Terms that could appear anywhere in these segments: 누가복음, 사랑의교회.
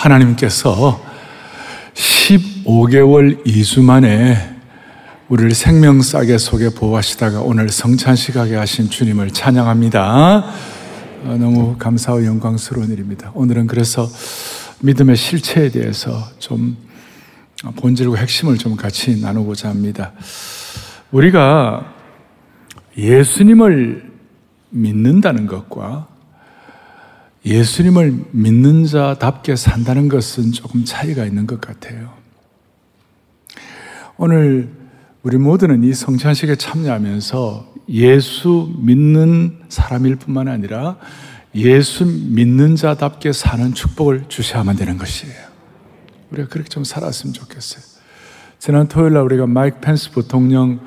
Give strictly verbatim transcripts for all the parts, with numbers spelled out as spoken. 하나님께서 십오 개월 이 주 만에 우리를 생명싸게 속에 보호하시다가 오늘 성찬식하게 하신 주님을 찬양합니다. 너무 감사하고 영광스러운 일입니다. 오늘은 그래서 믿음의 실체에 대해서 좀 본질과 핵심을 좀 같이 나누고자 합니다. 우리가 예수님을 믿는다는 것과 예수님을 믿는 자답게 산다는 것은 조금 차이가 있는 것 같아요. 오늘 우리 모두는 이 성찬식에 참여하면서 예수 믿는 사람일 뿐만 아니라 예수 믿는 자답게 사는 축복을 주셔야만 되는 것이에요. 우리가 그렇게 좀 살았으면 좋겠어요. 지난 토요일날 우리가 마이크 펜스 부통령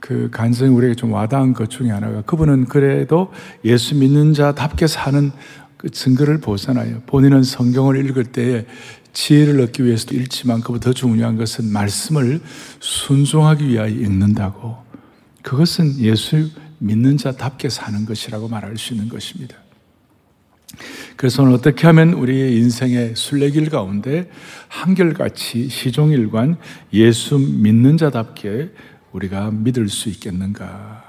그 간증이 우리에게 좀 와닿은 것 중에 하나가, 그분은 그래도 예수 믿는 자답게 사는 그 증거를 보잖아요. 본인은 성경을 읽을 때에 지혜를 얻기 위해서도 읽지만 그보다 더 중요한 것은 말씀을 순종하기 위하여 읽는다고, 그것은 예수 믿는 자답게 사는 것이라고 말할 수 있는 것입니다. 그래서 오늘 어떻게 하면 우리의 인생의 순례길 가운데 한결같이 시종일관 예수 믿는 자답게 우리가 믿을 수 있겠는가.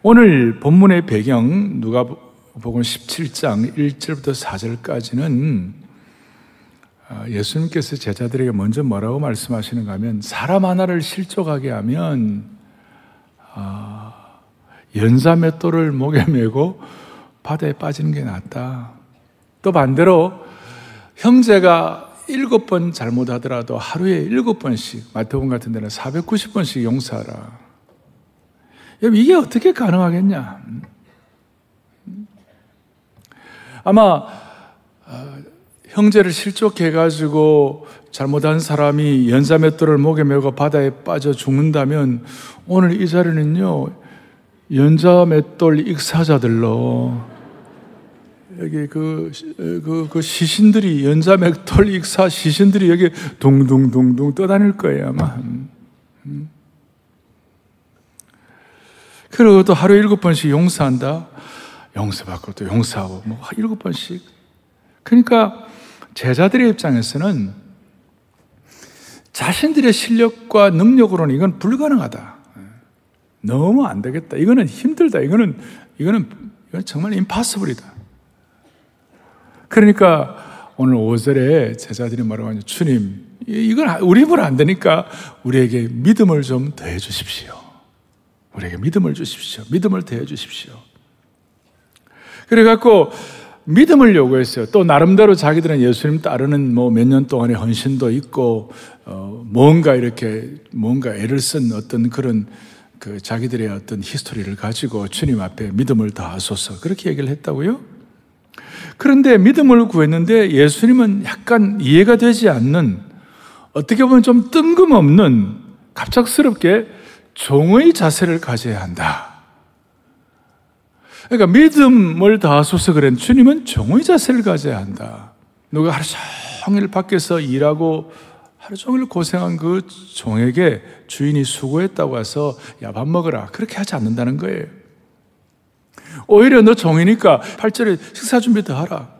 오늘 본문의 배경 누가복음 십칠 장 일 절부터 사 절까지는 예수님께서 제자들에게 먼저 뭐라고 말씀하시는가 하면, 사람 하나를 실족하게 하면 연자 몇 돌을 목에 메고 바다에 빠지는 게 낫다. 또 반대로 형제가 일곱 번 잘못하더라도 하루에 일곱 번씩, 마태복음 같은 데는 사백구십 번씩 용서하라. 이게 어떻게 가능하겠냐? 아마 형제를 실족해가지고 잘못한 사람이 연자 몇 돌을 목에 메고 바다에 빠져 죽는다면 오늘 이 자리는요, 연자 몇 돌 익사자들로 여기 그, 그, 그 시신들이, 연자 몇 돌 익사 시신들이 여기 둥둥둥둥 떠다닐 거예요 아마. 그리고 또 하루에 일곱 번씩 용서한다, 용서받고 또 용서하고 뭐 일곱 번씩. 그러니까 제자들의 입장에서는 자신들의 실력과 능력으로는 이건 불가능하다, 너무 안 되겠다, 이거는 힘들다, 이거는 이거는 이건 정말 임파서블이다. 그러니까 오늘 오 절에 제자들이 뭐라고 하냐, 주님 이건 우리 힘으로 안 되니까 우리에게 믿음을 좀 더해 주십시오. 우리에게 믿음을 주십시오. 믿음을 더해 주십시오. 그래갖고 믿음을 요구했어요. 또 나름대로 자기들은 예수님 따르는 뭐 몇 년 동안의 헌신도 있고 어, 뭔가 이렇게 뭔가 애를 쓴 어떤 그런 그 자기들의 어떤 히스토리를 가지고 주님 앞에 믿음을 다하소서 그렇게 얘기를 했다고요? 그런데 믿음을 구했는데 예수님은 약간 이해가 되지 않는, 어떻게 보면 좀 뜬금없는, 갑작스럽게 종의 자세를 가져야 한다. 그러니까 믿음을 다하소서 그랬는 주님은 종의 자세를 가져야 한다. 누가 하루 종일 밖에서 일하고 하루 종일 고생한 그 종에게 주인이 수고했다고 해서 야, 밥 먹으라, 그렇게 하지 않는다는 거예요. 오히려 너 종이니까 팔 절에 식사 준비 더 하라.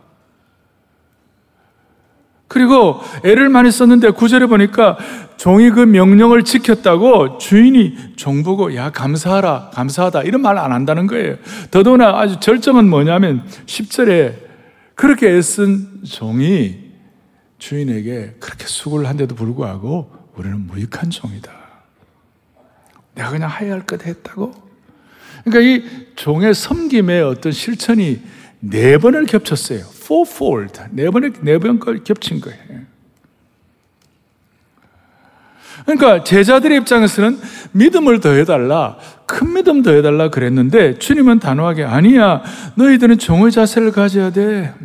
그리고 애를 많이 썼는데 구 절에 보니까 종이 그 명령을 지켰다고 주인이 종 보고 야, 감사하라, 감사하다 이런 말 안 한다는 거예요. 더더구나 아주 절정은 뭐냐면 십 절에 그렇게 애쓴 종이 주인에게 그렇게 수고를 한데도 불구하고 우리는 무익한 종이다, 내가 그냥 해야 할 것 했다고. 그러니까 이 종의 섬김의 어떤 실천이 네 번을 겹쳤어요. fourfold. 네 번을, 네 번을 겹친 거예요. 그러니까 제자들의 입장에서는 믿음을 더해달라, 큰 믿음 더해달라 그랬는데 주님은 단호하게 아니야, 너희들은 종의 자세를 가져야 돼.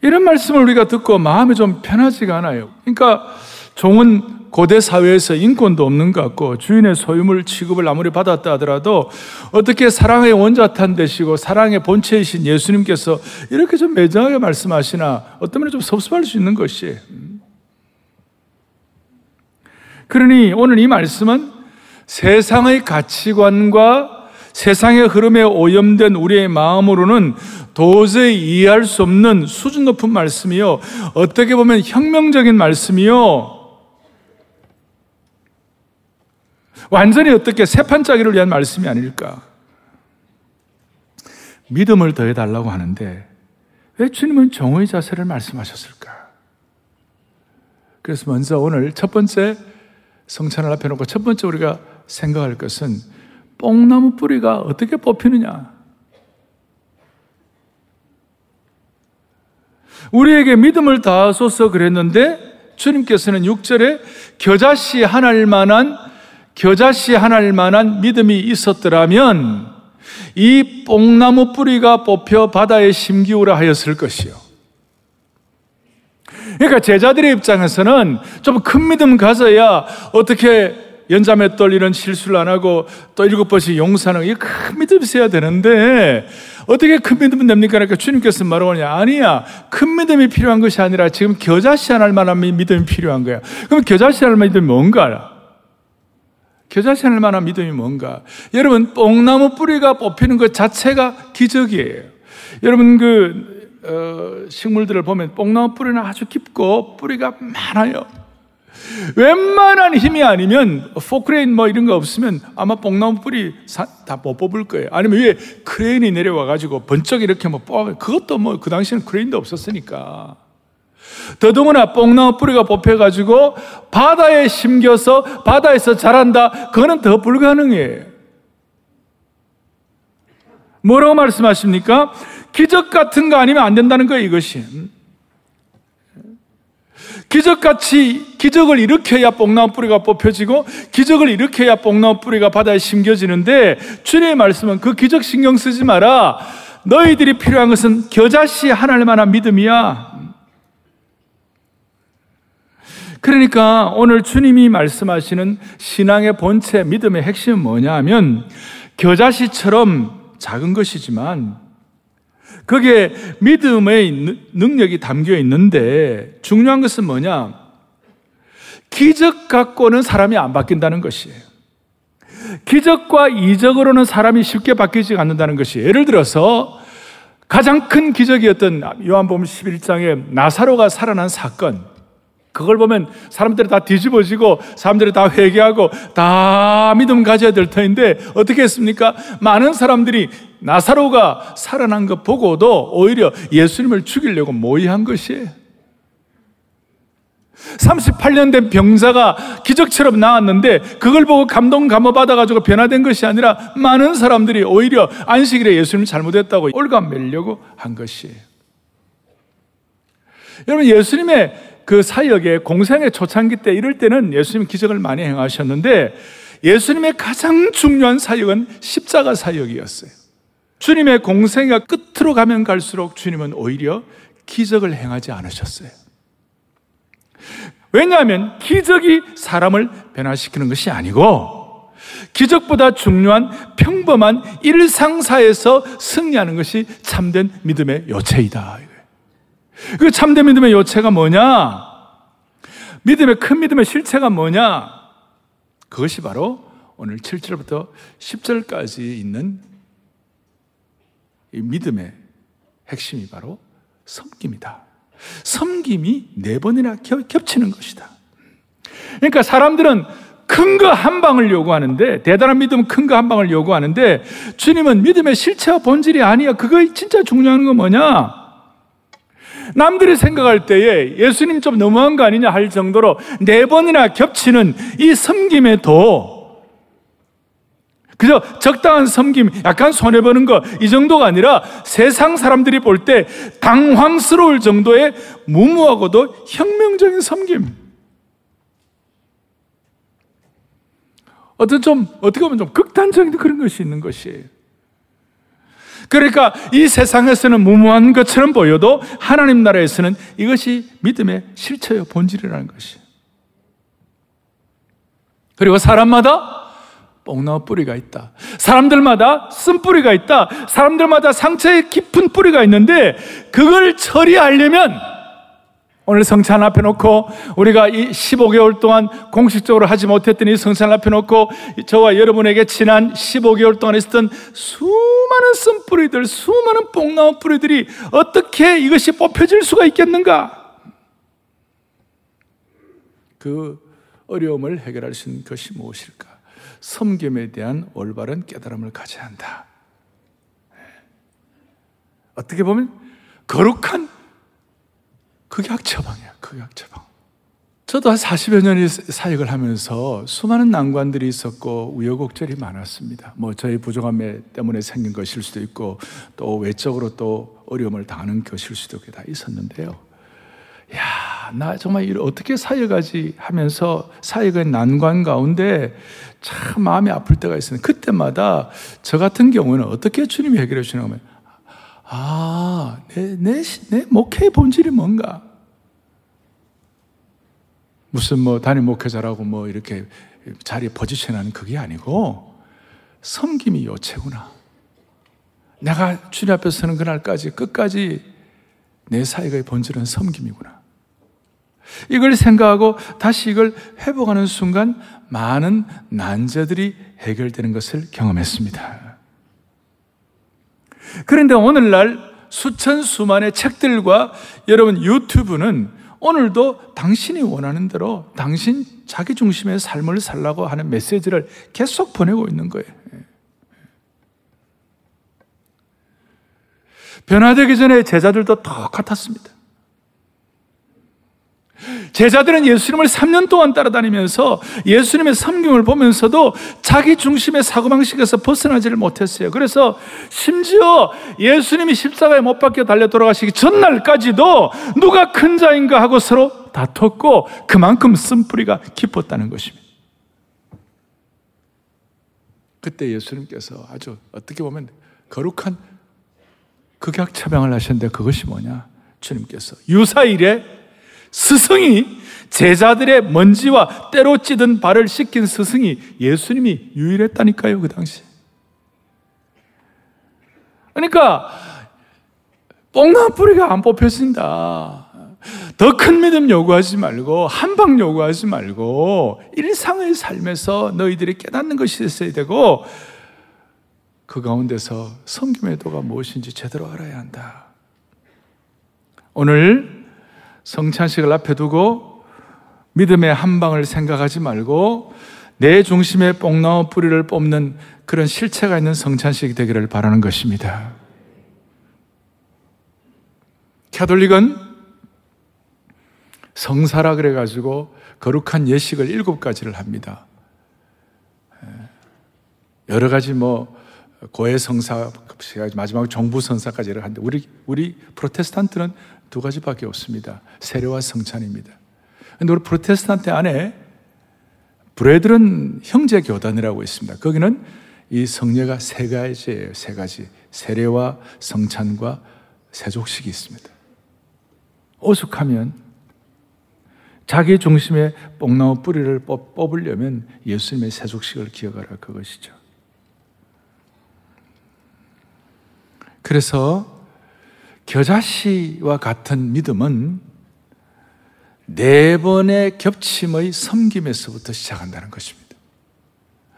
이런 말씀을 우리가 듣고 마음이 좀 편하지가 않아요. 그러니까 종은 고대 사회에서 인권도 없는 것 같고 주인의 소유물 취급을 아무리 받았다 하더라도 어떻게 사랑의 원자탄 되시고 사랑의 본체이신 예수님께서 이렇게 좀 매정하게 말씀하시나, 어떤 면에 좀 섭섭할 수 있는 것이. 그러니 오늘 이 말씀은 세상의 가치관과 세상의 흐름에 오염된 우리의 마음으로는 도저히 이해할 수 없는 수준 높은 말씀이요, 어떻게 보면 혁명적인 말씀이요, 완전히 어떻게 새판짜기를 위한 말씀이 아닐까. 믿음을 더해달라고 하는데 왜 주님은 정오의 자세를 말씀하셨을까? 그래서 먼저 오늘 첫 번째 성찬을 앞에 놓고 첫 번째 우리가 생각할 것은 뽕나무 뿌리가 어떻게 뽑히느냐. 우리에게 믿음을 다하소서 그랬는데 주님께서는 육 절에 겨자씨 하나일 만한 겨자씨 하나일 만한 믿음이 있었더라면 이 뽕나무 뿌리가 뽑혀 바다에 심기우라 하였을 것이요. 그러니까 제자들의 입장에서는 좀 큰 믿음 가져야 어떻게 연자맷돌 이런 실수를 안 하고 또 일곱 번씩 용서하는 이 큰 믿음 있어야 되는데 어떻게 큰 믿음은 됩니까? 그러니까 주님께서 말하냐, 아니야, 큰 믿음이 필요한 것이 아니라 지금 겨자씨 하나일 만한 믿음이 필요한 거야. 그럼 겨자씨 하나일 만한 믿음이 뭔가? 겨자씨 하나일 만한 믿음이 뭔가? 여러분, 뽕나무 뿌리가 뽑히는 것 자체가 기적이에요. 여러분 그 어, 식물들을 보면 뽕나무 뿌리는 아주 깊고 뿌리가 많아요. 웬만한 힘이 아니면 포크레인 뭐 이런 거 없으면 아마 뽕나무 뿌리 다 못 뽑을 거예요. 아니면 위에 크레인이 내려와가지고 번쩍 이렇게 뭐 뽑아, 그것도 뭐 그 당시에는 크레인도 없었으니까. 더더구나 뽕나무 뿌리가 뽑혀가지고 바다에 심겨서 바다에서 자란다, 그거는 더 불가능해요. 뭐라고 말씀하십니까? 기적 같은 거 아니면 안 된다는 거예요, 이것이. 기적같이 기적을 일으켜야 뽕나무 뿌리가 뽑혀지고 기적을 일으켜야 뽕나무 뿌리가 바다에 심겨지는데 주님의 말씀은 그 기적 신경 쓰지 마라. 너희들이 필요한 것은 겨자씨 하나일 만한 믿음이야. 그러니까 오늘 주님이 말씀하시는 신앙의 본체, 믿음의 핵심은 뭐냐 하면 겨자씨처럼 작은 것이지만 거기에 믿음의 능력이 담겨 있는데 중요한 것은 뭐냐? 기적 갖고는 사람이 안 바뀐다는 것이에요. 기적과 이적으로는 사람이 쉽게 바뀌지 않는다는 것이에요. 예를 들어서 가장 큰 기적이었던 요한복음 십일 장에 나사로가 살아난 사건, 그걸 보면 사람들이 다 뒤집어지고 사람들이 다 회개하고 다 믿음 가져야 될 터인데 어떻게 했습니까? 많은 사람들이 나사로가 살아난 것 보고도 오히려 예수님을 죽이려고 모의한 것이에요. 삼십팔 년 된 병자가 기적처럼 나왔는데 그걸 보고 감동 감화받아가지고 변화된 것이 아니라 많은 사람들이 오히려 안식일에 예수님을 잘못했다고 올가매려고 한 것이에요. 여러분, 예수님의 그 사역에 공생의 초창기 때, 이럴 때는 예수님 기적을 많이 행하셨는데 예수님의 가장 중요한 사역은 십자가 사역이었어요. 주님의 공생의 끝으로 가면 갈수록 주님은 오히려 기적을 행하지 않으셨어요. 왜냐하면 기적이 사람을 변화시키는 것이 아니고 기적보다 중요한 평범한 일상사에서 승리하는 것이 참된 믿음의 요체이다. 그 참된 믿음의 요체가 뭐냐? 믿음의, 큰 믿음의 실체가 뭐냐? 그것이 바로 오늘 칠 절부터 십 절까지 있는 이 믿음의 핵심이 바로 섬김이다. 섬김이 네 번이나 겹치는 것이다. 그러니까 사람들은 큰 거 한 방을 요구하는데, 대단한 믿음 큰 거 한 방을 요구하는데, 주님은 믿음의 실체와 본질이 아니야. 그거 진짜 중요한 건 뭐냐? 남들이 생각할 때에 예수님 좀 너무한 거 아니냐 할 정도로 네 번이나 겹치는 이 섬김의 도, 그저 적당한 섬김, 약간 손해보는 거, 이 정도가 아니라 세상 사람들이 볼 때 당황스러울 정도의 무모하고도 혁명적인 섬김. 어떤 좀, 어떻게 보면 좀 극단적인 그런 것이 있는 것이에요. 그러니까 이 세상에서는 무모한 것처럼 보여도 하나님 나라에서는 이것이 믿음의 실체요, 본질이라는 것이. 그리고 사람마다 뽕나무 뿌리가 있다. 사람들마다 쓴 뿌리가 있다. 사람들마다 상처에 깊은 뿌리가 있는데 그걸 처리하려면 오늘 성찬 앞에 놓고 우리가 이 십오 개월 동안 공식적으로 하지 못했던 이 성찬 앞에 놓고 저와 여러분에게 지난 십오 개월 동안 있었던 수많은 쓴뿌리들, 수많은 뽕 나온 뿌리들이 어떻게 이것이 뽑혀질 수가 있겠는가? 그 어려움을 해결할 수 있는 것이 무엇일까? 섬김에 대한 올바른 깨달음을 가져야 한다. 어떻게 보면 거룩한 그게 학처방이야. 그게 학처방. 저도 한 사십여 년 사역을 하면서 수많은 난관들이 있었고 우여곡절이 많았습니다. 뭐 저의 부족함 때문에 생긴 것일 수도 있고 또 외적으로 또 어려움을 당하는 것일 수도 있고 다 있었는데요. 야, 나 정말 이걸 어떻게 사역하지 하면서 사역의 난관 가운데 참 마음이 아플 때가 있었는데 그때마다 저 같은 경우는 어떻게 주님이 해결해 주시는가 하면 아, 내, 내, 내 목회의 본질이 뭔가? 무슨 뭐 단임 목회자라고 뭐 이렇게 자리에 포지션하는 그게 아니고 섬김이 요체구나. 내가 주님 앞에 서는 그날까지 끝까지 내 사역의 본질은 섬김이구나. 이걸 생각하고 다시 이걸 회복하는 순간 많은 난제들이 해결되는 것을 경험했습니다. 그런데 오늘날 수천 수만의 책들과 여러분 유튜브는 오늘도 당신이 원하는 대로 당신 자기 중심의 삶을 살라고 하는 메시지를 계속 보내고 있는 거예요. 변화되기 전에 제자들도 똑같았습니다. 제자들은 예수님을 삼 년 동안 따라다니면서 예수님의 섬김을 보면서도 자기 중심의 사고방식에서 벗어나지를 못했어요. 그래서 심지어 예수님이 십자가에 못 박혀 달려 돌아가시기 전날까지도 누가 큰 자인가 하고 서로 다퉜고 그만큼 쓴뿌리가 깊었다는 것입니다. 그때 예수님께서 아주 어떻게 보면 거룩한 극약 처방을 하셨는데 그것이 뭐냐? 주님께서 유사일에 스승이 제자들의 먼지와 때로 찌든 발을 씻긴 스승이 예수님이 유일했다니까요. 그 당시. 그러니까 뽕나무 뿌리가 안 뽑혀진다. 더 큰 믿음 요구하지 말고 한방 요구하지 말고 일상의 삶에서 너희들이 깨닫는 것이 있어야 되고 그 가운데서 섬김의 도가 무엇인지 제대로 알아야 한다. 오늘 성찬식을 앞에 두고 믿음의 한방을 생각하지 말고 내 중심의 뽕나무 뿌리를 뽑는 그런 실체가 있는 성찬식이 되기를 바라는 것입니다. 가톨릭은 성사라 그래가지고 거룩한 예식을 일곱 가지를 합니다. 여러 가지 뭐 고해 성사, 마지막 정부 성사까지를 하는데 우리 우리 프로테스탄트는 두 가지밖에 없습니다. 세례와 성찬입니다. 그런데 우리 프로테스탄트 안에 브레들은 형제 교단이라고 있습니다. 거기는 이 성례가 세 가지예요. 세 가지 세례와 성찬과 세족식이 있습니다. 오죽하면 자기 중심의 뽕나무 뿌리를 뽑으려면 예수님의 세족식을 기억하라 그것이죠. 그래서 겨자씨와 같은 믿음은 네 번의 겹침의 섬김에서부터 시작한다는 것입니다.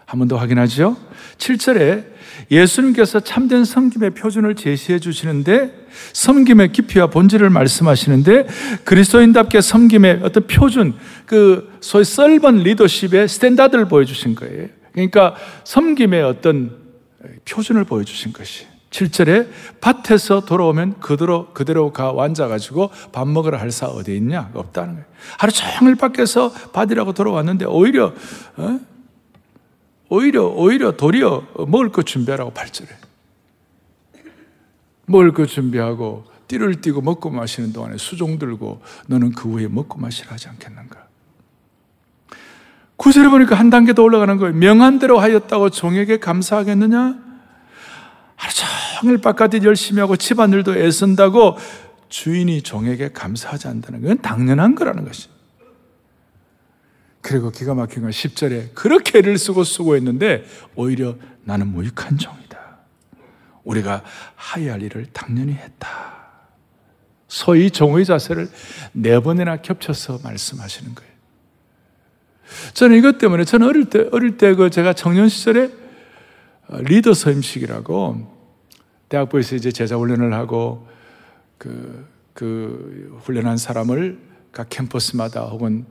한 번 더 확인하죠. 칠 절에 예수님께서 참된 섬김의 표준을 제시해 주시는데 섬김의 깊이와 본질을 말씀하시는데 그리스도인답게 섬김의 어떤 표준, 그 소위 썰번 리더십의 스탠다드를 보여주신 거예요. 그러니까 섬김의 어떤 표준을 보여주신 것이에요. 칠 절에 밭에서 돌아오면 그대로, 그대로 가 앉아가지고 밥 먹으러 할 사 어디 있냐? 없다는 거예요. 하루 종일 밖에서 밭이라고 돌아왔는데 오히려, 어? 오히려, 오히려 도리어 먹을 거 준비하라고 팔 절에. 먹을 거 준비하고 띠를 띠고 먹고 마시는 동안에 수종 들고 너는 그 후에 먹고 마시라 하지 않겠는가? 구 절에 보니까 한 단계 더 올라가는 거예요. 명한대로 하였다고 종에게 감사하겠느냐? 하루 종일 바깥에 열심히 하고 집안일도 애쓴다고 주인이 종에게 감사하지 않는다는 건 당연한 거라는 것이죠. 그리고 기가 막힌 건 십 절에 그렇게 애를 쓰고 쓰고 했는데 오히려 나는 무익한 종이다. 우리가 하야 할 일을 당연히 했다. 소위 종의 자세를 네 번이나 겹쳐서 말씀하시는 거예요. 저는 이것 때문에, 저는 어릴 때, 어릴 때 그 제가 청년 시절에 리더 서임식이라고 대학부에서 이제 제자 훈련을 하고 그, 그 훈련한 사람을 각 캠퍼스마다 혹은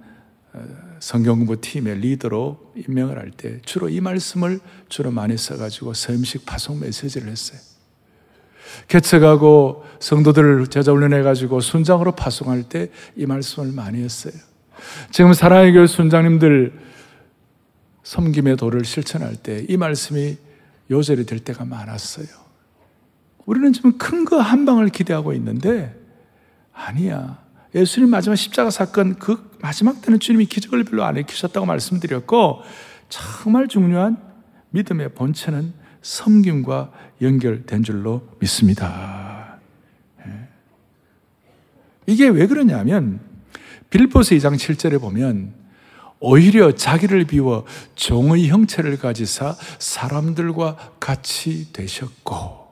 성경공부 팀의 리더로 임명을 할 때 주로 이 말씀을 주로 많이 써가지고 서임식 파송 메시지를 했어요. 개척하고 성도들을 제자 훈련해가지고 순장으로 파송할 때 이 말씀을 많이 했어요. 지금 사랑의 교회 순장님들 섬김의 도를 실천할 때 이 말씀이 요절이 될 때가 많았어요. 우리는 지금 큰 거 한 방을 기대하고 있는데 아니야. 예수님 마지막 십자가 사건 그 마지막 때는 주님이 기적을 별로 안 일으키셨다고 말씀드렸고, 정말 중요한 믿음의 본체는 섬김과 연결된 줄로 믿습니다. 이게 왜 그러냐면 빌립보서 이 장 칠 절에 보면 오히려 자기를 비워 종의 형체를 가지사 사람들과 같이 되셨고,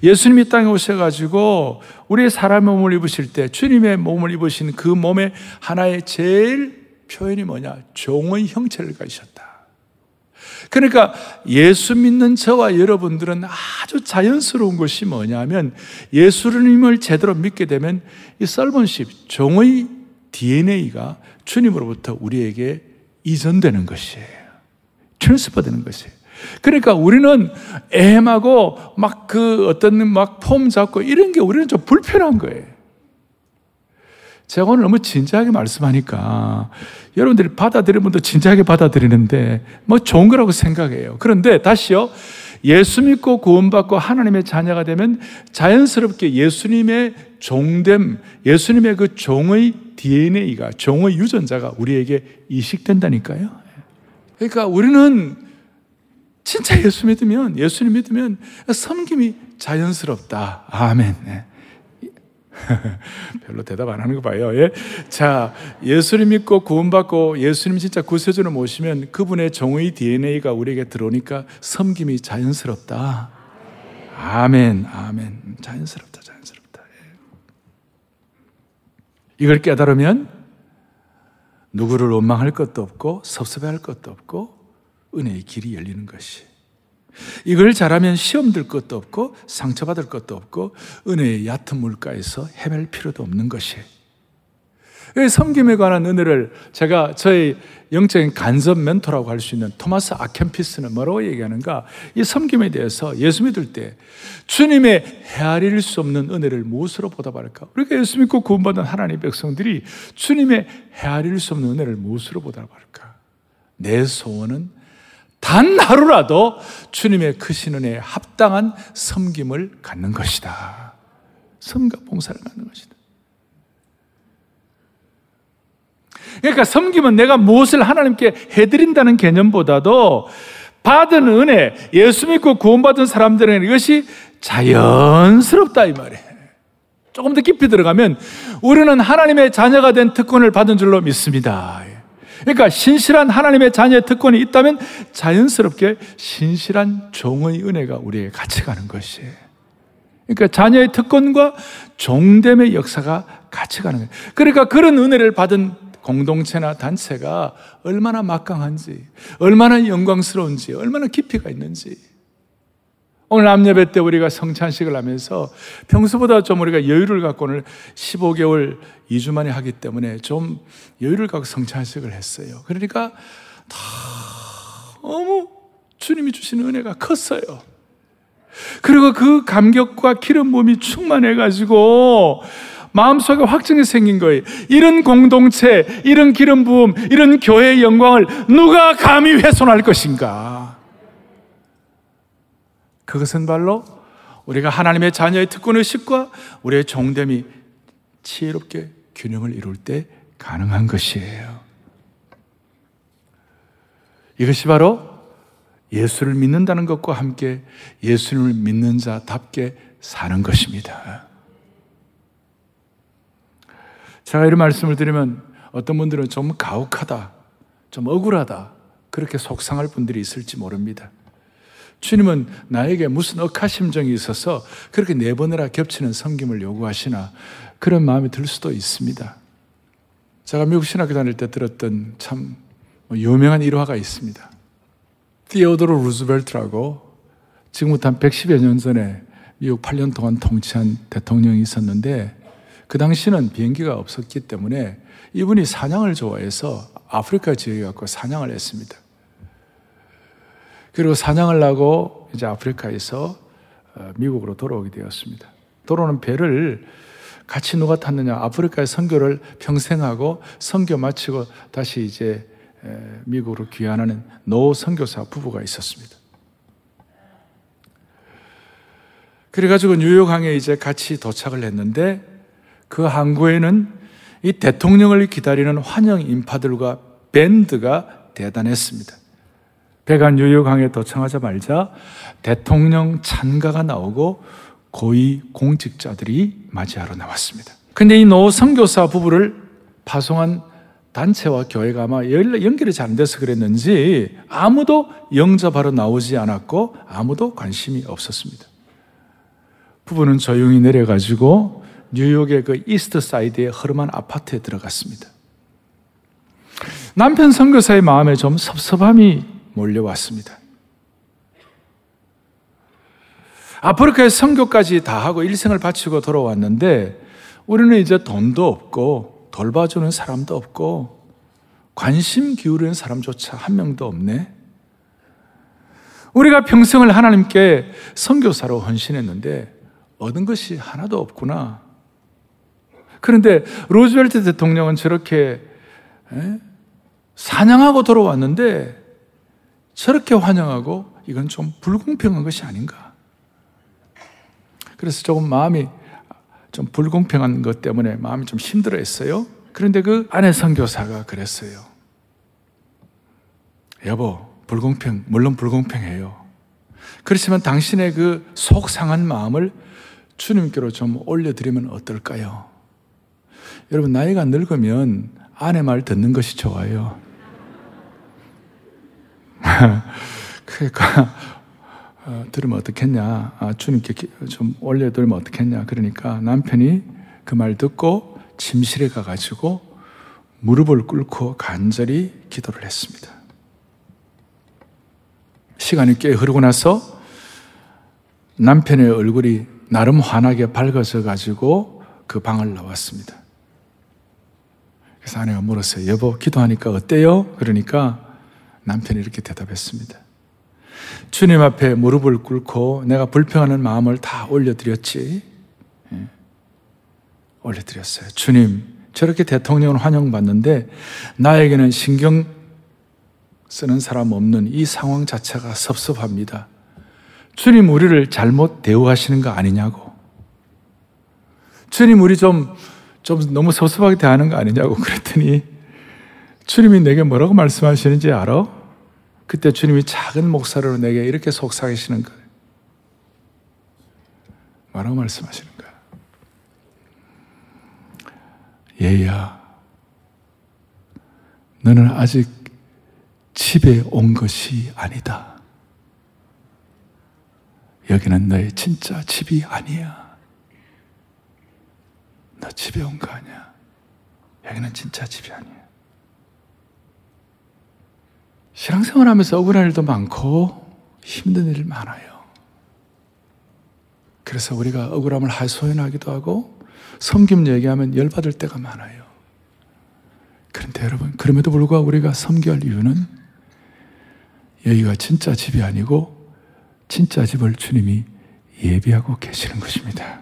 예수님이 땅에 오셔가지고 우리의 사람의 몸을 입으실 때 주님의 몸을 입으신 그 몸의 하나의 제일 표현이 뭐냐? 종의 형체를 가지셨다. 그러니까 예수 믿는 저와 여러분들은 아주 자연스러운 것이 뭐냐면 예수님을 제대로 믿게 되면 이 서번십, 종의 디엔에이가 주님으로부터 우리에게 이전되는 것이에요. 트랜스퍼되는 것이에요. 그러니까 우리는 애매하고 막 그 어떤 막 폼 잡고 이런 게 우리는 좀 불편한 거예요. 제가 오늘 너무 진지하게 말씀하니까 여러분들이 받아들이는 분도 진지하게 받아들이는데 뭐 좋은 거라고 생각해요. 그런데 다시요, 예수 믿고 구원받고 하나님의 자녀가 되면 자연스럽게 예수님의 종됨, 예수님의 그 종의 디엔에이가, 종의 유전자가 우리에게 이식된다니까요. 그러니까 우리는 진짜 예수 믿으면, 예수님 믿으면 섬김이 자연스럽다. 아멘. 네. 별로 대답 안 하는 거 봐요. 예? 자, 예수님 믿고 구원받고 예수님 진짜 구세주로 모시면 그분의 종의 디엔에이가 우리에게 들어오니까 섬김이 자연스럽다. 아멘, 아멘. 자연스럽다, 자연스럽다. 예. 이걸 깨달으면 누구를 원망할 것도 없고 섭섭해할 것도 없고 은혜의 길이 열리는 것이, 이걸 잘하면 시험 들 것도 없고 상처받을 것도 없고 은혜의 얕은 물가에서 헤맬 필요도 없는 것이. 섬김에 관한 은혜를 제가 저의 영적인 간접 멘토라고 할 수 있는 토마스 아켄피스는 뭐라고 얘기하는가? 이 섬김에 대해서 예수 믿을 때 주님의 헤아릴 수 없는 은혜를 무엇으로 보답할까? 우리가 예수 믿고 구원받은 하나님의 백성들이 주님의 헤아릴 수 없는 은혜를 무엇으로 보답할까? 내 소원은 단 하루라도 주님의 크신 은혜에 합당한 섬김을 갖는 것이다. 섬과 봉사를 갖는 것이다. 그러니까 섬김은 내가 무엇을 하나님께 해드린다는 개념보다도 받은 은혜, 예수 믿고 구원받은 사람들은 이것이 자연스럽다 이 말이에요. 조금 더 깊이 들어가면 우리는 하나님의 자녀가 된 특권을 받은 줄로 믿습니다. 그러니까 신실한 하나님의 자녀의 특권이 있다면 자연스럽게 신실한 종의 은혜가 우리에게 같이 가는 것이에요. 그러니까 자녀의 특권과 종됨의 역사가 같이 가는 거예요. 그러니까 그런 은혜를 받은 공동체나 단체가 얼마나 막강한지, 얼마나 영광스러운지, 얼마나 깊이가 있는지. 오늘 암예배 때 우리가 성찬식을 하면서 평소보다 좀 우리가 여유를 갖고 오늘 십오 개월 이 주 만에 하기 때문에 좀 여유를 갖고 성찬식을 했어요. 그러니까 너무 주님이 주시는 은혜가 컸어요. 그리고 그 감격과 기름 부음이 충만해가지고 마음속에 확증이 생긴 거예요. 이런 공동체, 이런 기름 부음, 이런 교회의 영광을 누가 감히 훼손할 것인가? 그것은 바로 우리가 하나님의 자녀의 특권의식과 우리의 종됨이 지혜롭게 균형을 이룰 때 가능한 것이에요. 이것이 바로 예수를 믿는다는 것과 함께 예수님을 믿는 자답게 사는 것입니다. 제가 이런 말씀을 드리면 어떤 분들은 좀 가혹하다, 좀 억울하다, 그렇게 속상할 분들이 있을지 모릅니다. 주님은 나에게 무슨 억하심정이 있어서 그렇게 네 번이나 겹치는 섬김을 요구하시나 그런 마음이 들 수도 있습니다. 제가 미국 신학교 다닐 때 들었던 참 유명한 일화가 있습니다. 디오도로 루즈벨트라고 지금부터 한 백십여 년 전에 미국 팔 년 동안 통치한 대통령이 있었는데 그 당시는 비행기가 없었기 때문에 이분이 사냥을 좋아해서 아프리카 지역에 가서 사냥을 했습니다. 그리고 사냥을 하고 이제 아프리카에서 미국으로 돌아오게 되었습니다. 돌아오는 배를 같이 누가 탔느냐? 아프리카에 선교를 평생 하고 선교 마치고 다시 이제 미국으로 귀환하는 노 선교사 부부가 있었습니다. 그래가지고 뉴욕항에 이제 같이 도착을 했는데 그 항구에는 이 대통령을 기다리는 환영 인파들과 밴드가 대단했습니다. 배가 뉴욕항에 도착하자마자 대통령 찬가가 나오고 고위 공직자들이 맞이하러 나왔습니다. 그런데 이 노 선교사 부부를 파송한 단체와 교회가 아마 연결이 잘 안 돼서 그랬는지 아무도 영접하러 나오지 않았고 아무도 관심이 없었습니다. 부부는 조용히 내려가지고 뉴욕의 그 이스트 사이드의 허름한 아파트에 들어갔습니다. 남편 선교사의 마음에 좀 섭섭함이 몰려왔습니다. 아프리카의 선교까지 다 하고 일생을 바치고 돌아왔는데 우리는 이제 돈도 없고 돌봐주는 사람도 없고 관심 기울이는 사람조차 한 명도 없네. 우리가 평생을 하나님께 선교사로 헌신했는데 얻은 것이 하나도 없구나. 그런데 루즈벨트 대통령은 저렇게 사냥하고 돌아왔는데 저렇게 환영하고 이건 좀 불공평한 것이 아닌가. 그래서 조금 마음이 좀 불공평한 것 때문에 마음이 좀 힘들어 했어요. 그런데 그 아내 선교사가 그랬어요. 여보, 불공평, 물론 불공평해요. 그렇지만 당신의 그 속 상한 마음을 주님께로 좀 올려드리면 어떨까요? 여러분, 나이가 늙으면 아내 말 듣는 것이 좋아요. 그러니까 어, 들으면 어떻겠냐, 아, 주님께 좀 올려드리면 어떻겠냐. 그러니까 남편이 그 말 듣고 침실에 가가지고 무릎을 꿇고 간절히 기도를 했습니다. 시간이 꽤 흐르고 나서 남편의 얼굴이 나름 환하게 밝아져가지고 그 방을 나왔습니다. 그래서 아내가 물었어요. 여보, 기도하니까 어때요? 그러니까 남편이 이렇게 대답했습니다. 주님 앞에 무릎을 꿇고 내가 불평하는 마음을 다 올려드렸지. 예. 올려드렸어요. 주님, 저렇게 대통령은 환영받는데 나에게는 신경 쓰는 사람 없는 이 상황 자체가 섭섭합니다. 주님, 우리를 잘못 대우하시는 거 아니냐고. 주님, 우리 좀, 좀 너무 섭섭하게 대하는 거 아니냐고. 그랬더니 주님이 내게 뭐라고 말씀하시는지 알아? 그때 주님이 작은 목소리로 내게 이렇게 속삭이시는 거예요. 뭐라고 말씀하시는 거야? 얘야, 너는 아직 집에 온 것이 아니다. 여기는 너의 진짜 집이 아니야. 너 집에 온 거 아니야. 여기는 진짜 집이 아니야. 신앙생활하면서 억울한 일도 많고 힘든 일이 많아요. 그래서 우리가 억울함을 하소연하기도 하고 섬김 얘기하면 열받을 때가 많아요. 그런데 여러분, 그럼에도 불구하고 우리가 섬겨야 할 이유는 여기가 진짜 집이 아니고 진짜 집을 주님이 예비하고 계시는 것입니다.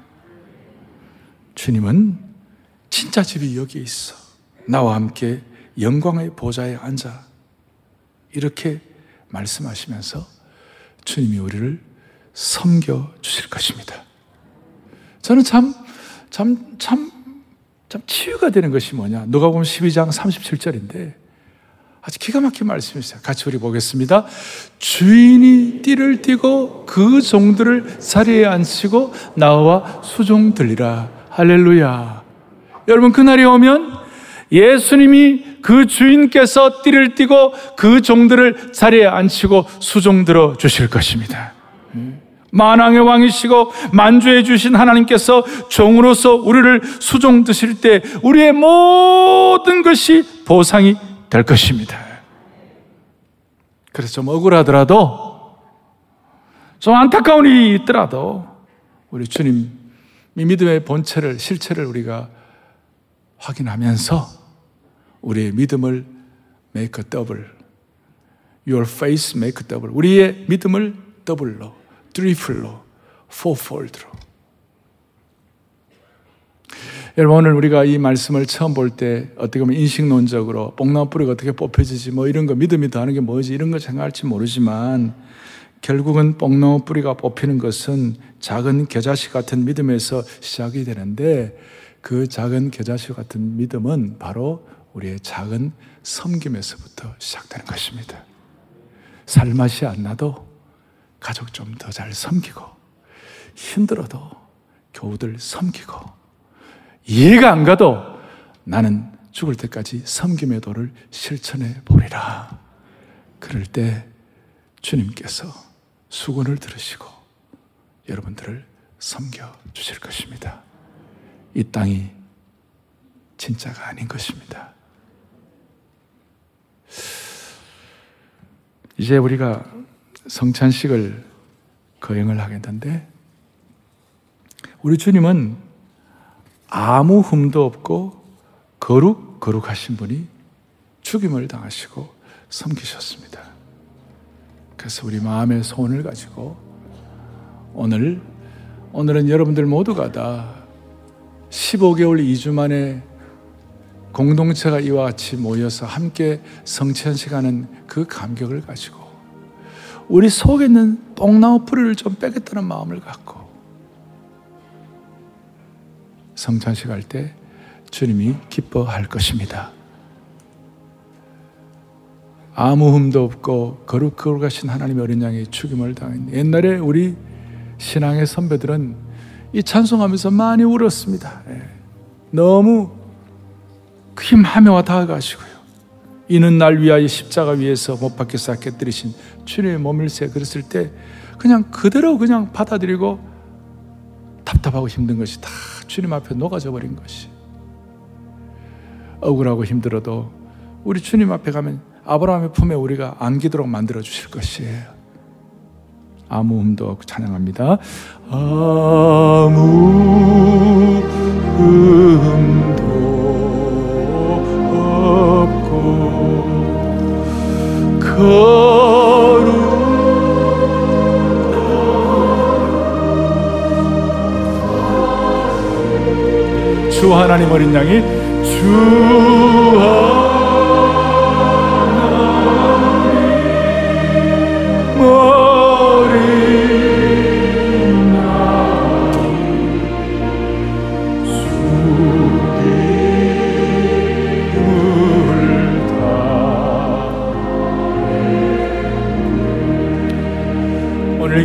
주님은 진짜 집이 여기에 있어. 나와 함께 영광의 보좌에 앉아. 이렇게 말씀하시면서 주님이 우리를 섬겨 주실 것입니다. 저는 참, 참, 참, 참 치유가 되는 것이 뭐냐. 누가복음 십이 장 삼십칠 절인데 아주 기가 막힌 말씀이 있어요. 같이 우리 보겠습니다. 주인이 띠를 띠고 그 종들을 자리에 앉히고 나와 수종 들리라. 할렐루야. 여러분, 그날이 오면 예수님이 그 주인께서 띠를 띠고 그 종들을 자리에 앉히고 수종들어 주실 것입니다. 만왕의 왕이시고 만주해 주신 하나님께서 종으로서 우리를 수종 드실 때 우리의 모든 것이 보상이 될 것입니다. 그래서 좀 억울하더라도, 좀 안타까운 일이 있더라도 우리 주님 이 믿음의 본체를, 실체를 우리가 확인하면서 우리의 믿음을 make a double, your faith make a double, 우리의 믿음을 더블로, 트리플로, 포폴드로. 여러분, 오늘 우리가 이 말씀을 처음 볼 때 어떻게 보면 인식론적으로 뽕나무 뿌리가 어떻게 뽑혀지지, 뭐 이런 거, 믿음이 더하는 게 뭐지, 이런 걸 생각할지 모르지만 결국은 뽕나무 뿌리가 뽑히는 것은 작은 겨자씨 같은 믿음에서 시작이 되는데, 그 작은 겨자씨 같은 믿음은 바로 우리의 작은 섬김에서부터 시작되는 것입니다. 살맛이 안 나도 가족 좀 더 잘 섬기고, 힘들어도 교우들 섬기고, 이해가 안 가도 나는 죽을 때까지 섬김의 도를 실천해 보리라. 그럴 때 주님께서 수군을 들으시고 여러분들을 섬겨 주실 것입니다. 이 땅이 진짜가 아닌 것입니다. 이제 우리가 성찬식을 거행을 하겠는데, 우리 주님은 아무 흠도 없고 거룩 거룩하신 분이 죽임을 당하시고 섬기셨습니다. 그래서 우리 마음의 소원을 가지고 오늘, 오늘은 여러분들 모두가 다 십오 개월 이 주 만에 공동체가 이와 같이 모여서 함께 성찬식 하는 그 감격을 가지고 우리 속에 있는 뽕나무 뿌리를 좀 빼겠다는 마음을 갖고 성찬식 할 때 주님이 기뻐할 것입니다. 아무 흠도 없고 거룩 거룩하신 하나님의 어린 양이 죽임을 당했네. 옛날에 우리 신앙의 선배들은 이 찬송하면서 많이 울었습니다. 예. 너무 큰 함의와 다가가시고요. 이는 날 위하여 십자가 위에서 못 박혀서 깨뜨리신 주님의 몸일세. 그랬을 때 그냥 그대로 그냥 받아들이고, 답답하고 힘든 것이 다 주님 앞에 녹아져 버린 것이. 억울하고 힘들어도 우리 주님 앞에 가면 아브라함의 품에 우리가 안기도록 만들어 주실 것이에요. 아무 흠도 없고 찬양합니다. 아무 흠도 없고 거룩 주 하나님 어린 양이 주 하나님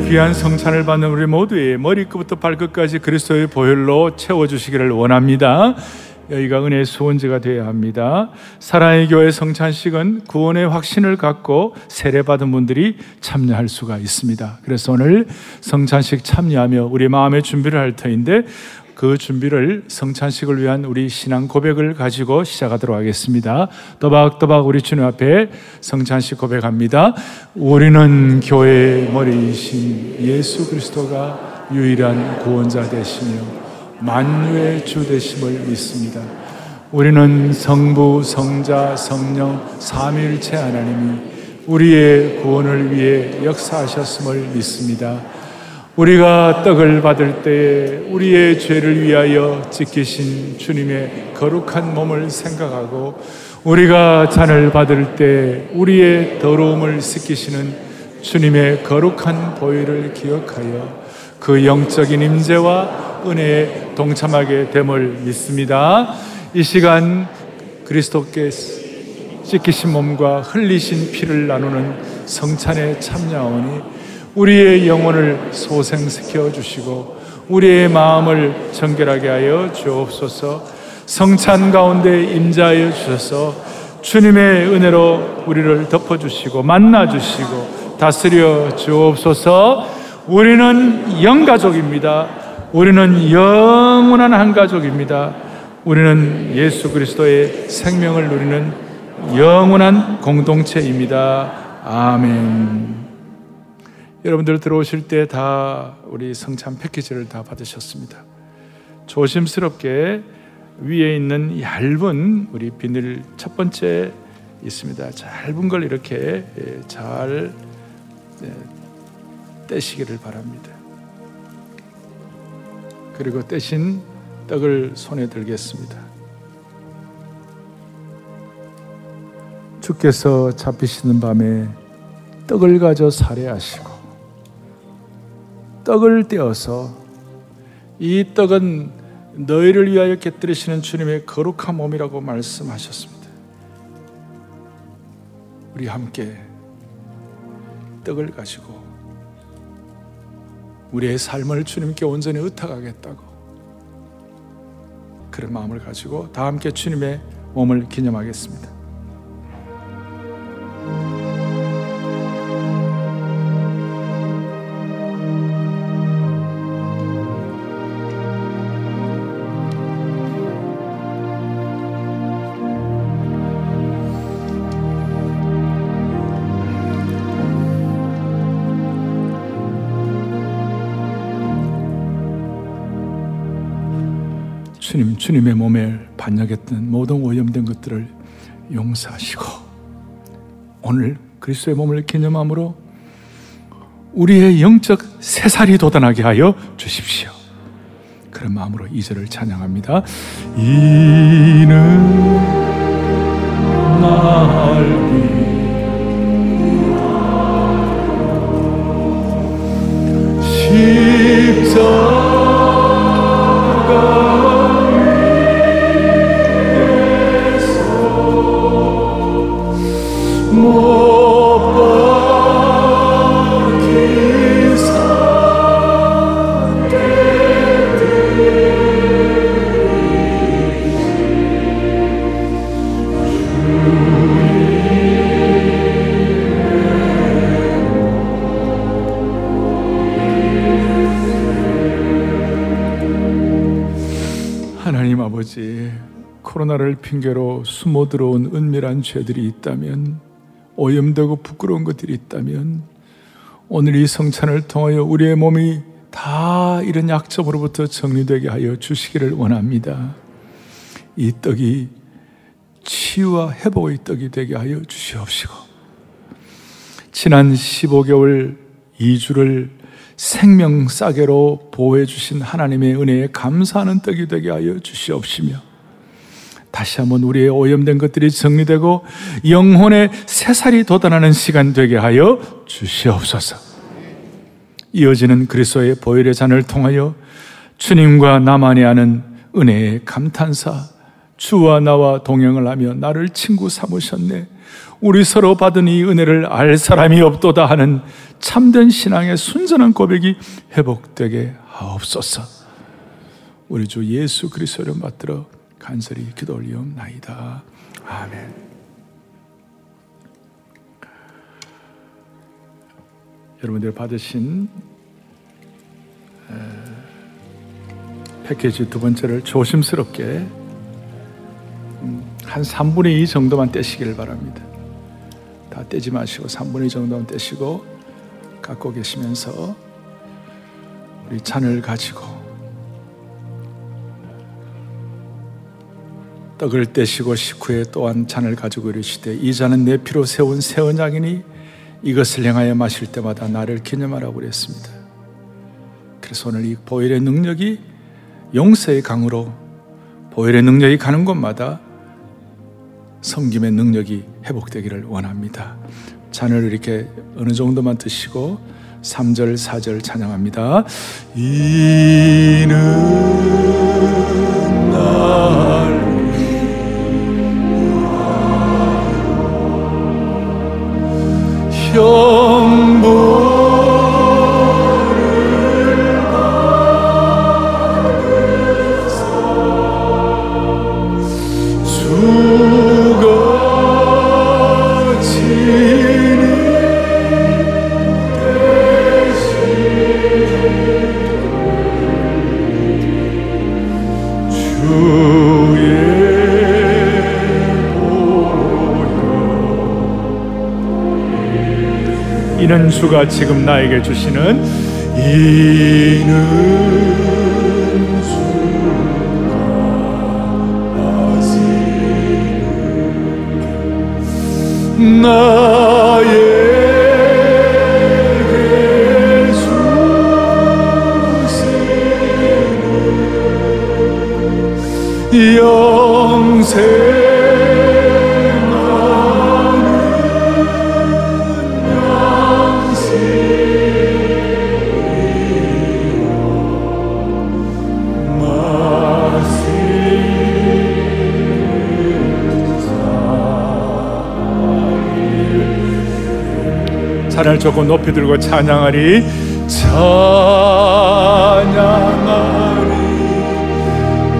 귀한 성찬을 받는 우리 모두의 머리끝부터 발끝까지 그리스도의 보혈로 채워주시기를 원합니다. 여기가 은혜의 수원지가 되어야 합니다. 사랑의 교회 성찬식은 구원의 확신을 갖고 세례받은 분들이 참여할 수가 있습니다. 그래서 오늘 성찬식 참여하며 우리 마음의 준비를 할 터인데, 그 준비를 성찬식을 위한 우리 신앙 고백을 가지고 시작하도록 하겠습니다. 또박또박 우리 주님 앞에 성찬식 고백합니다. 우리는 교회의 머리이신 예수 그리스도가 유일한 구원자 되시며 만유의 주 되심을 믿습니다. 우리는 성부, 성자, 성령 삼위일체 하나님이 우리의 구원을 위해 역사하셨음을 믿습니다. 우리가 떡을 받을 때에 우리의 죄를 위하여 지키신 주님의 거룩한 몸을 생각하고, 우리가 잔을 받을 때 우리의 더러움을 씻기시는 주님의 거룩한 보혈을 기억하여 그 영적인 임재와 은혜에 동참하게 됨을 믿습니다. 이 시간 그리스도께 씻기신 몸과 흘리신 피를 나누는 성찬에 참여하오니, 우리의 영혼을 소생시켜 주시고 우리의 마음을 정결하게 하여 주옵소서. 성찬 가운데 임재하여 주셔서 주님의 은혜로 우리를 덮어주시고 만나주시고 다스려 주옵소서. 우리는 영가족입니다. 우리는 영원한 한 가족입니다. 우리는 예수 그리스도의 생명을 누리는 영원한 공동체입니다. 아멘. 여러분들 들어오실 때 다 우리 성찬 패키지를 다 받으셨습니다. 조심스럽게 위에 있는 얇은 우리 비닐 첫 번째 있습니다. 얇은 걸 이렇게 잘 떼시기를 바랍니다. 그리고 떼신 떡을 손에 들겠습니다. 주께서 잡히시는 밤에 떡을 가져 살해하시고 떡을 떼어서 이 떡은 너희를 위하여 깨뜨리시는 주님의 거룩한 몸이라고 말씀하셨습니다. 우리 함께 떡을 가지고 우리의 삶을 주님께 온전히 의탁하겠다고 그런 마음을 가지고 다 함께 주님의 몸을 기념하겠습니다. 주님, 주님의 몸에 반역했던 모든 오염된 것들을 용서하시고 오늘 그리스도의 몸을 기념함으로 우리의 영적 새살이 돋아나게 하여 주십시오. 그런 마음으로 이 절을 찬양합니다. 이는 날 위하여 십자가 코로나를 핑계로 숨어 들어온 은밀한 죄들이 있다면, 오염되고 부끄러운 것들이 있다면, 오늘 이 성찬을 통하여 우리의 몸이 다 이런 약점으로부터 정리되게 하여 주시기를 원합니다. 이 떡이 치유와 회복의 떡이 되게 하여 주시옵시고, 지난 십오 개월 이 주를 생명 싸개로 보호해 주신 하나님의 은혜에 감사하는 떡이 되게 하여 주시옵시며, 다시 한번 우리의 오염된 것들이 정리되고 영혼의 새살이 돋아나는 시간 되게 하여 주시옵소서. 이어지는 그리스도의 보혈의 잔을 통하여 주님과 나만이 아는 은혜의 감탄사, 주와 나와 동행을 하며 나를 친구 삼으셨네, 우리 서로 받은 이 은혜를 알 사람이 없도다 하는 참된 신앙의 순전한 고백이 회복되게 하옵소서. 우리 주 예수 그리스도를 받들어 간절히 기도 올리옵나이다. 아멘. 여러분들 받으신 패키지 두 번째를 조심스럽게 한 삼분의 이 정도만 떼시길 바랍니다. 다 떼지 마시고 삼분의 이 정도만 떼시고 갖고 계시면서 우리 잔을 가지고 떡을 떼시고 식후에 또한 잔을 가지고 이르시되, 이 잔은 내 피로 세운 새 언약이니 이것을 행하여 마실 때마다 나를 기념하라고 그랬습니다. 그래서 오늘 이 보혈의 능력이 용서의 강으로, 보혈의 능력이 가는 곳마다 섬김의 능력이 회복되기를 원합니다. 잔을 이렇게 어느 정도만 드시고 삼 절 사 절 찬양합니다. 이는 날 형부 Oh 이는 주가 지금 나에게 주시는 이는 나에게 주시는 영생하는 양식이라 마시는 찬양을 조금 높이 들고 찬양하리 찬양하리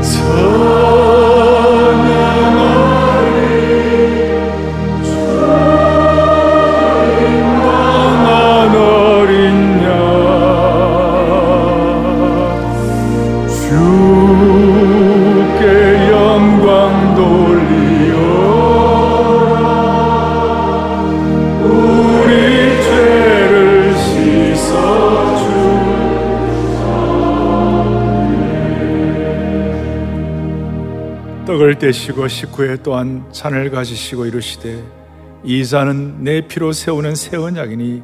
찬양하리 주의 만한 어린 양 주께 영광 돌리오 떡을 떼시고 식후에 또한 잔을 가지시고 이르시되 이 잔은 내 피로 세우는 새 언약이니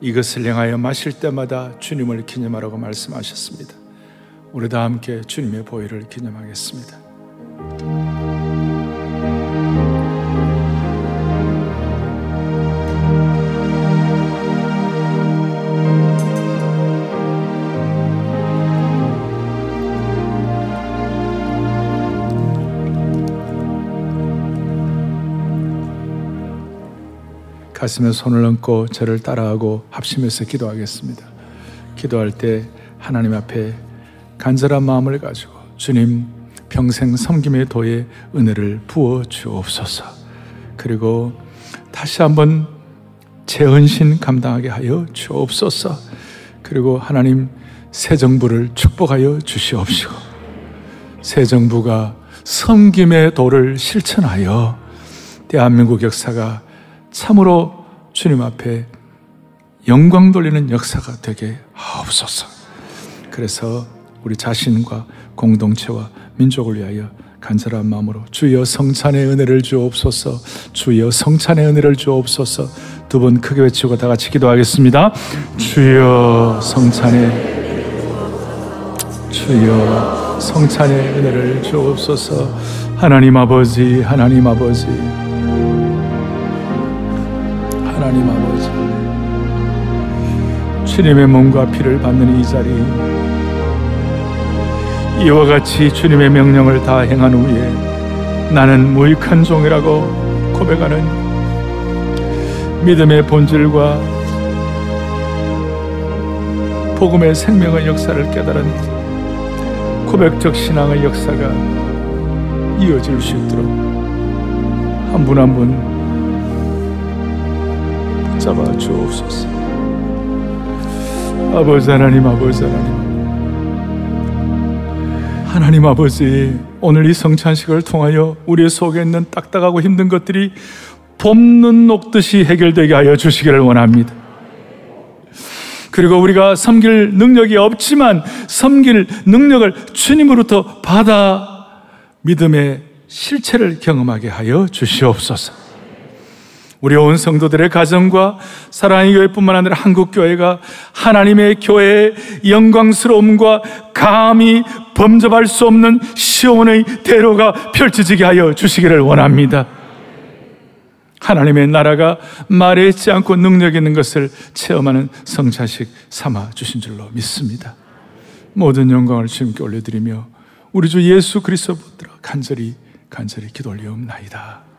이것을 행하여 마실 때마다 주님을 기념하라고 말씀하셨습니다. 우리 다 함께 주님의 보혈을 기념하겠습니다. 가슴에 손을 얹고 저를 따라하고 합심해서 기도하겠습니다. 기도할 때 하나님 앞에 간절한 마음을 가지고 주님 평생 섬김의 도에 은혜를 부어주옵소서. 그리고 다시 한번 재헌신 감당하게 하여 주옵소서. 그리고 하나님 새 정부를 축복하여 주시옵시고 새 정부가 섬김의 도를 실천하여 대한민국 역사가 참으로 주님 앞에 영광 돌리는 역사가 되게 하옵소서. 그래서 우리 자신과 공동체와 민족을 위하여 간절한 마음으로 주여 성찬의 은혜를 주옵소서. 주여 성찬의 은혜를 주옵소서. 두 번 크게 외치고 다 같이 기도하겠습니다. 주여 성찬의 주여 성찬의 은혜를 주옵소서. 하나님 아버지 하나님 아버지 하나님 아버지 주님의 몸과 피를 받는 이 자리 이와 같이 주님의 명령을 다 행한 후에 나는 무익한 종이라고 고백하는 믿음의 본질과 복음의 생명의 역사를 깨달은 고백적 신앙의 역사가 이어질 수 있도록 한 분 한 분 잡아 주옵소서. 아버지 하나님 아버지 하나님 하나님 아버지 오늘 이 성찬식을 통하여 우리의 속에 있는 딱딱하고 힘든 것들이 봄눈 녹듯이 해결되게 하여 주시기를 원합니다. 그리고 우리가 섬길 능력이 없지만 섬길 능력을 주님으로부터 받아 믿음의 실체를 경험하게 하여 주시옵소서. 우리 온 성도들의 가정과 사랑의 교회뿐만 아니라 한국교회가 하나님의 교회의 영광스러움과 감히 범접할 수 없는 시온의 대로가 펼쳐지게 하여 주시기를 원합니다. 하나님의 나라가 말에 있지 않고 능력 있는 것을 체험하는 성찬식 삼아 주신 줄로 믿습니다. 모든 영광을 주님께 올려드리며 우리 주 예수 그리스도로 간절히 간절히 기도 올리옵나이다.